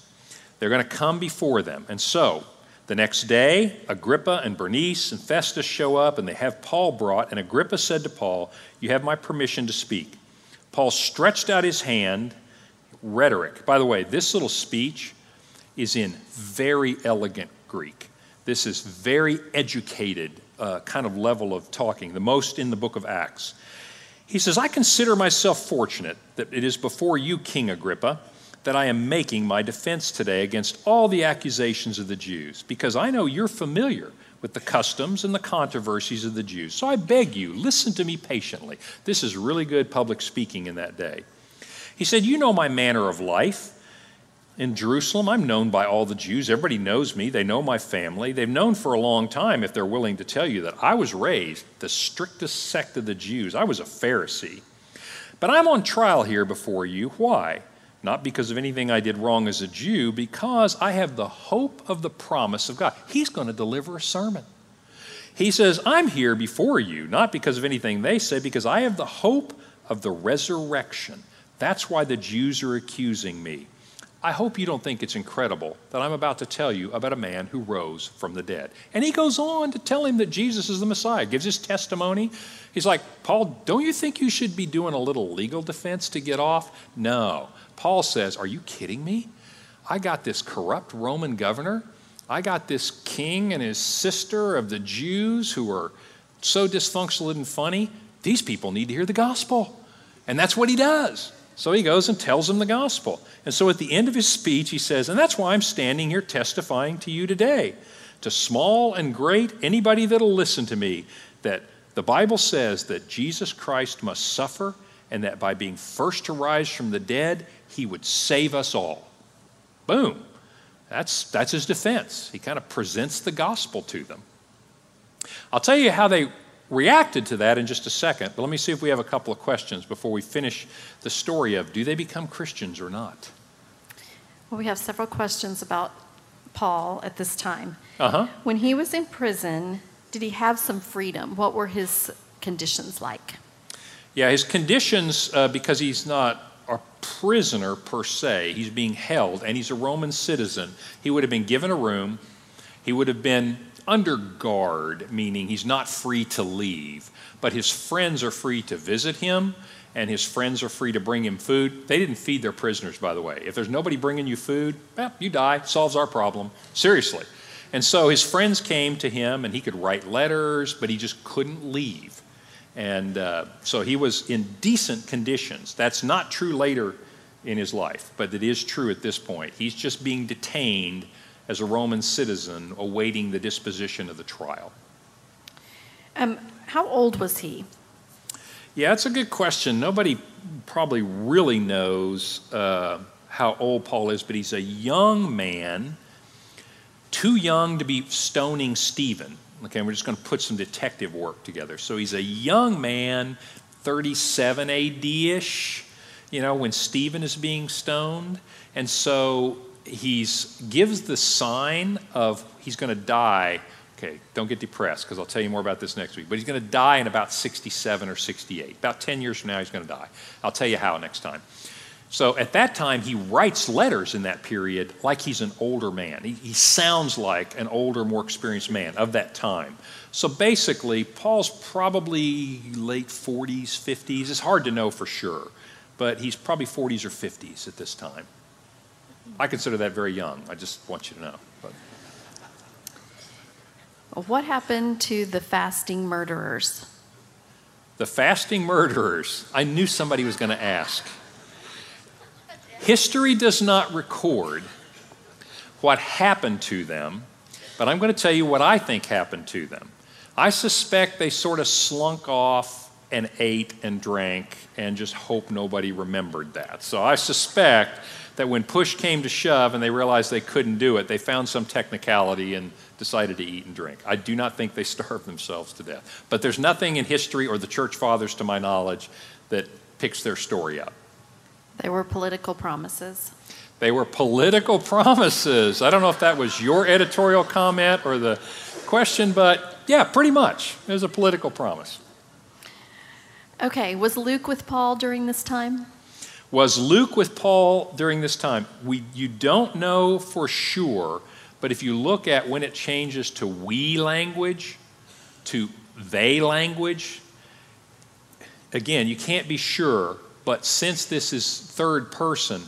They're going to come before them. And so, the next day, Agrippa and Bernice and Festus show up, and they have Paul brought, and Agrippa said to Paul, "You have my permission to speak." Paul stretched out his hand, rhetoric. By the way, this little speech is in very elegant Greek. This is very educated Uh, kind of level of talking, the most in the book of Acts. He says, "I consider myself fortunate that it is before you, King Agrippa, that I am making my defense today against all the accusations of the Jews, because I know you're familiar with the customs and the controversies of the Jews. So I beg you, listen to me patiently." This is really good public speaking in that day. He said, "You know my manner of life. In Jerusalem, I'm known by all the Jews. Everybody knows me. They know my family. They've known for a long time, if they're willing to tell you, that I was raised the strictest sect of the Jews. I was a Pharisee. But I'm on trial here before you. Why? Not because of anything I did wrong as a Jew, because I have the hope of the promise of God." He's going to deliver a sermon. He says, "I'm here before you, not because of anything they say, because I have the hope of the resurrection. That's why the Jews are accusing me. I hope you don't think it's incredible that I'm about to tell you about a man who rose from the dead." And he goes on to tell him that Jesus is the Messiah, gives his testimony. He's like, "Paul, don't you think you should be doing a little legal defense to get off?" No. Paul says, "Are you kidding me? I got this corrupt Roman governor. I got this king and his sister of the Jews who are so dysfunctional and funny. These people need to hear the gospel." And that's what he does. So he goes and tells them the gospel. And so at the end of his speech, he says, "And that's why I'm standing here testifying to you today, to small and great, anybody that'll listen to me, that the Bible says that Jesus Christ must suffer, and that by being first to rise from the dead, he would save us all." Boom. That's, that's his defense. He kind of presents the gospel to them. I'll tell you how they reacted to that in just a second, but let me see if we have a couple of questions before we finish the story of, do they become Christians or not? Well, we have several questions about Paul at this time. Uh-huh. When he was in prison, did he have some freedom? What were his conditions like? Yeah, his conditions, uh, because he's not a prisoner per se, he's being held, and he's a Roman citizen, he would have been given a room, he would have been under guard, meaning he's not free to leave, but his friends are free to visit him, and his friends are free to bring him food. They didn't feed their prisoners, by the way. If there's nobody bringing you food, well, you die. Solves our problem. Seriously. And so his friends came to him, and he could write letters, but he just couldn't leave. And uh, so he was in decent conditions. That's not true later in his life, but it is true at this point. He's just being detained as a Roman citizen awaiting the disposition of the trial. Um, how old was he? Yeah, that's a good question. Nobody probably really knows uh, how old Paul is, but he's a young man, too young to be stoning Stephen. Okay, we're just going to put some detective work together. So he's a young man, thirty-seven A D-ish, you know, when Stephen is being stoned. And so he gives the sign of he's going to die. Okay, don't get depressed because I'll tell you more about this next week. But he's going to die in about sixty-seven or sixty-eight. About ten years from now, he's going to die. I'll tell you how next time. So at that time, he writes letters in that period like he's an older man. He, he sounds like an older, more experienced man of that time. So basically, Paul's probably late forties, fifties. It's hard to know for sure, but he's probably forties or fifties at this time. I consider that very young. I just want you to know. But. What happened to the fasting murderers? The fasting murderers. I knew somebody was going to ask. History does not record what happened to them, but I'm going to tell you what I think happened to them. I suspect they sort of slunk off and ate and drank and just hope nobody remembered that. So I suspect that when push came to shove and they realized they couldn't do it, they found some technicality and decided to eat and drink. I do not think they starved themselves to death. But there's nothing in history or the church fathers, to my knowledge, that picks their story up. They were political promises. They were political promises. I don't know if that was your editorial comment or the question, but yeah, pretty much. It was a political promise. Okay, was Luke with Paul during this time? Was Luke with Paul during this time? We, you don't know for sure, but if you look at when it changes to we language, to they language, again, you can't be sure, but since this is third person,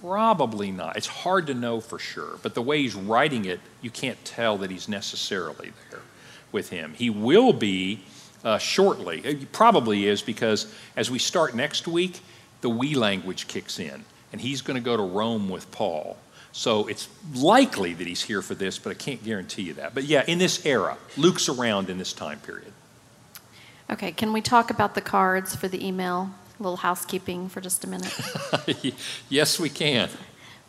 probably not. It's hard to know for sure, but the way he's writing it, you can't tell that he's necessarily there with him. He will be uh, shortly. He probably is, because as we start next week, the we language kicks in, and he's going to go to Rome with Paul. So it's likely that he's here for this, but I can't guarantee you that. But yeah, in this era, Luke's around in this time period. Okay, can we talk about the cards for the email? A little housekeeping for just a minute. Yes, we can.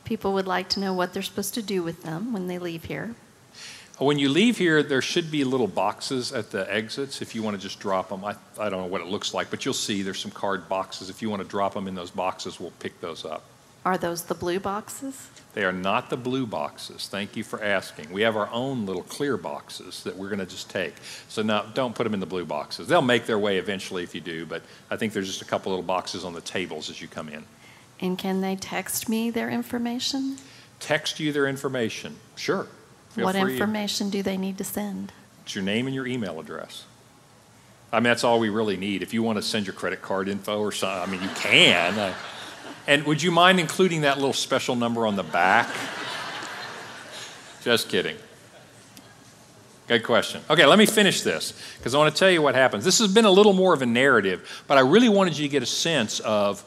People would like to know what they're supposed to do with them when they leave here. When you leave here, there should be little boxes at the exits if you want to just drop them. I, I don't know what it looks like, but you'll see there's some card boxes. If you want to drop them in those boxes, we'll pick those up. Are those the blue boxes? They are not the blue boxes. Thank you for asking. We have our own little clear boxes that we're going to just take. So now, don't put them in the blue boxes. They'll make their way eventually if you do, but I think there's just a couple little boxes on the tables as you come in. And can they text me their information? Text you their information. Sure. Feel what free. Information do they need to send? It's your name and your email address. I mean, that's all we really need. If you want to send your credit card info or something, I mean, you can. I, And would you mind including that little special number on the back? Just kidding. Good question. Okay, let me finish this, because I want to tell you what happens. This has been a little more of a narrative, but I really wanted you to get a sense of,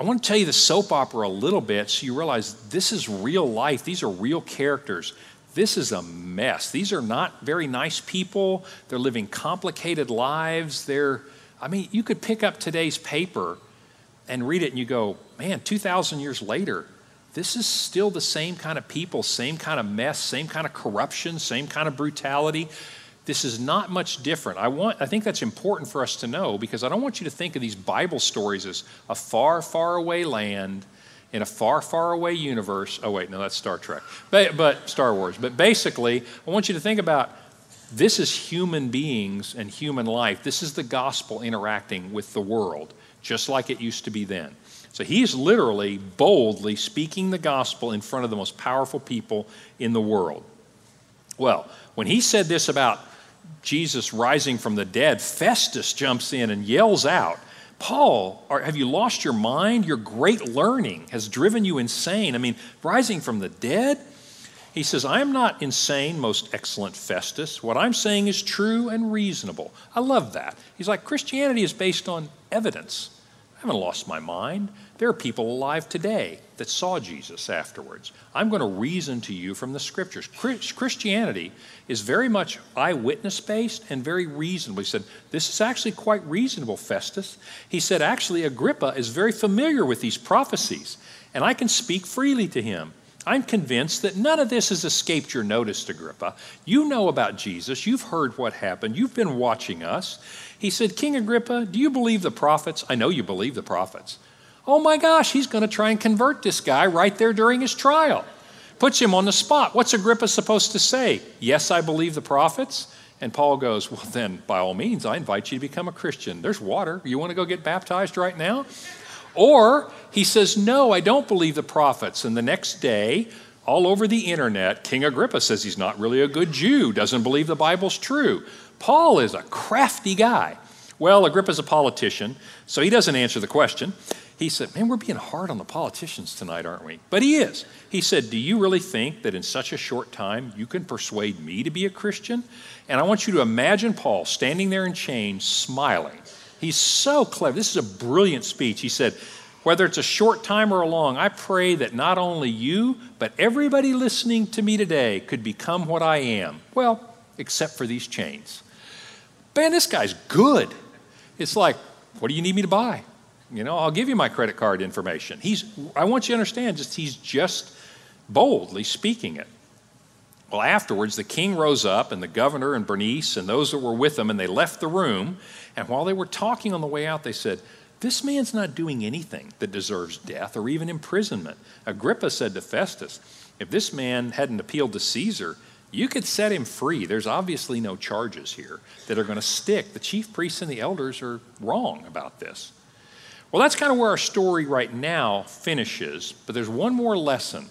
I want to tell you the soap opera a little bit so you realize this is real life. These are real characters. This is a mess. These are not very nice people. They're living complicated lives. They're, I mean, you could pick up today's paper and read it and you go, man, two thousand years later, this is still the same kind of people, same kind of mess, same kind of corruption, same kind of brutality. This is not much different. I want, I think that's important for us to know, because I don't want you to think of these Bible stories as a far, far away land in a far, far away universe. Oh, wait, no, that's Star Trek, but, but Star Wars. But basically, I want you to think about, this is human beings and human life. This is the gospel interacting with the world, just like it used to be then. So he's literally boldly speaking the gospel in front of the most powerful people in the world. Well, when he said this about Jesus rising from the dead, Festus jumps in and yells out, Paul, are, have you lost your mind? Your great learning has driven you insane. I mean, rising from the dead? He says, I am not insane, most excellent Festus. What I'm saying is true and reasonable. I love that. He's like, Christianity is based on evidence. I haven't lost my mind. There are people alive today that saw Jesus afterwards. I'm going to reason to you from the scriptures. Christianity is very much eyewitness-based and very reasonable. He said, this is actually quite reasonable, Festus. He said, actually, Agrippa is very familiar with these prophecies, and I can speak freely to him. I'm convinced that none of this has escaped your notice, Agrippa. You know about Jesus. You've heard what happened. You've been watching us. He said, King Agrippa, do you believe the prophets? I know you believe the prophets. Oh my gosh, he's going to try and convert this guy right there during his trial. Puts him on the spot. What's Agrippa supposed to say? Yes, I believe the prophets. And Paul goes, well then, by all means, I invite you to become a Christian. There's water. You want to go get baptized right now? Or he says, no, I don't believe the prophets. And the next day, all over the internet, King Agrippa says he's not really a good Jew, doesn't believe the Bible's true. Paul is a crafty guy. Well, Agrippa's a politician, so he doesn't answer the question. he said, man, we're being hard on the politicians tonight, aren't we? But he is. He said, do you really think that in such a short time you can persuade me to be a Christian? And I want you to imagine Paul standing there in chains, smiling. He's so clever. This is a brilliant speech. He said, whether it's a short time or a long, I pray that not only you, but everybody listening to me today could become what I am. Well, except for these chains. Man, this guy's good. It's like, what do you need me to buy? You know, I'll give you my credit card information. He's, I want you to understand, just he's just boldly speaking it. Well, afterwards, the king rose up, and the governor and Bernice and those that were with them, and they left the room. And while they were talking on the way out, they said, this man's not doing anything that deserves death or even imprisonment. Agrippa said to Festus, if this man hadn't appealed to Caesar, you could set him free. There's obviously no charges here that are going to stick. The chief priests and the elders are wrong about this. Well, that's kind of where our story right now finishes, but there's one more lesson.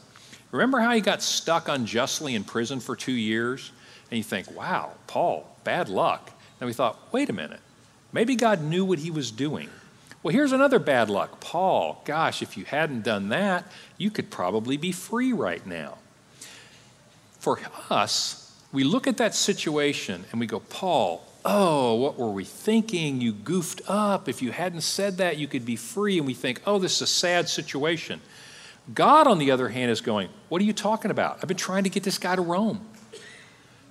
Remember how he got stuck unjustly in prison for two years? And you think, wow, Paul, bad luck. And we thought, wait a minute, maybe God knew what he was doing. Well, here's another bad luck. Paul, gosh, if you hadn't done that, you could probably be free right now. For us, we look at that situation and we go, Paul, oh, what were we thinking? You goofed up. If you hadn't said that, you could be free. And we think, oh, this is a sad situation. God, on the other hand, is going, what are you talking about? I've been trying to get this guy to Rome.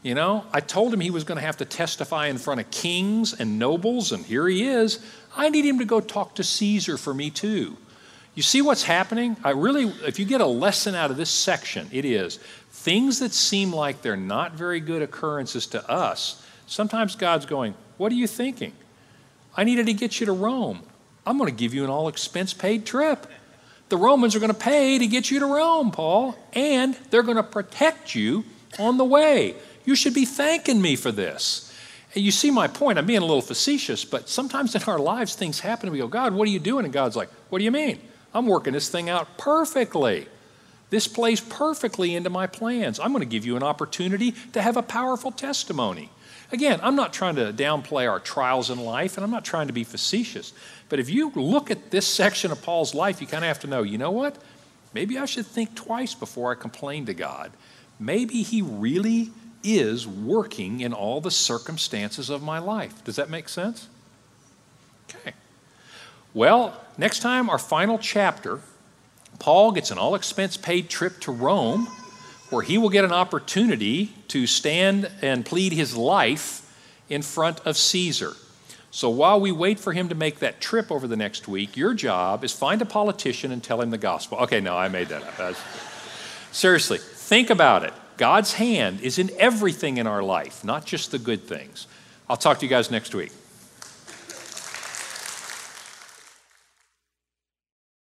You know, I told him he was going to have to testify in front of kings and nobles, and here he is. I need him to go talk to Caesar for me too. You see what's happening? I really, if you get a lesson out of this section, it is things that seem like they're not very good occurrences to us. Sometimes God's going, what are you thinking? I needed to get you to Rome. I'm going to give you an all-expense-paid trip. The Romans are going to pay to get you to Rome, Paul, and they're going to protect you on the way. You should be thanking me for this. And you see my point. I'm being a little facetious, but sometimes in our lives things happen and we go, God, what are you doing? And God's like, what do you mean? I'm working this thing out perfectly. This plays perfectly into my plans. I'm going to give you an opportunity to have a powerful testimony. Again, I'm not trying to downplay our trials in life, and I'm not trying to be facetious. But if you look at this section of Paul's life, you kind of have to know, you know what? Maybe I should think twice before I complain to God. Maybe he really is working in all the circumstances of my life. Does that make sense? Okay. Well, next time, our final chapter, Paul gets an all-expense-paid trip to Rome, where he will get an opportunity to stand and plead his life in front of Caesar. So while we wait for him to make that trip over the next week, your job is find a politician and tell him the gospel. Okay, no, I made that up. That's... Seriously, think about it. God's hand is in everything in our life, not just the good things. I'll talk to you guys next week.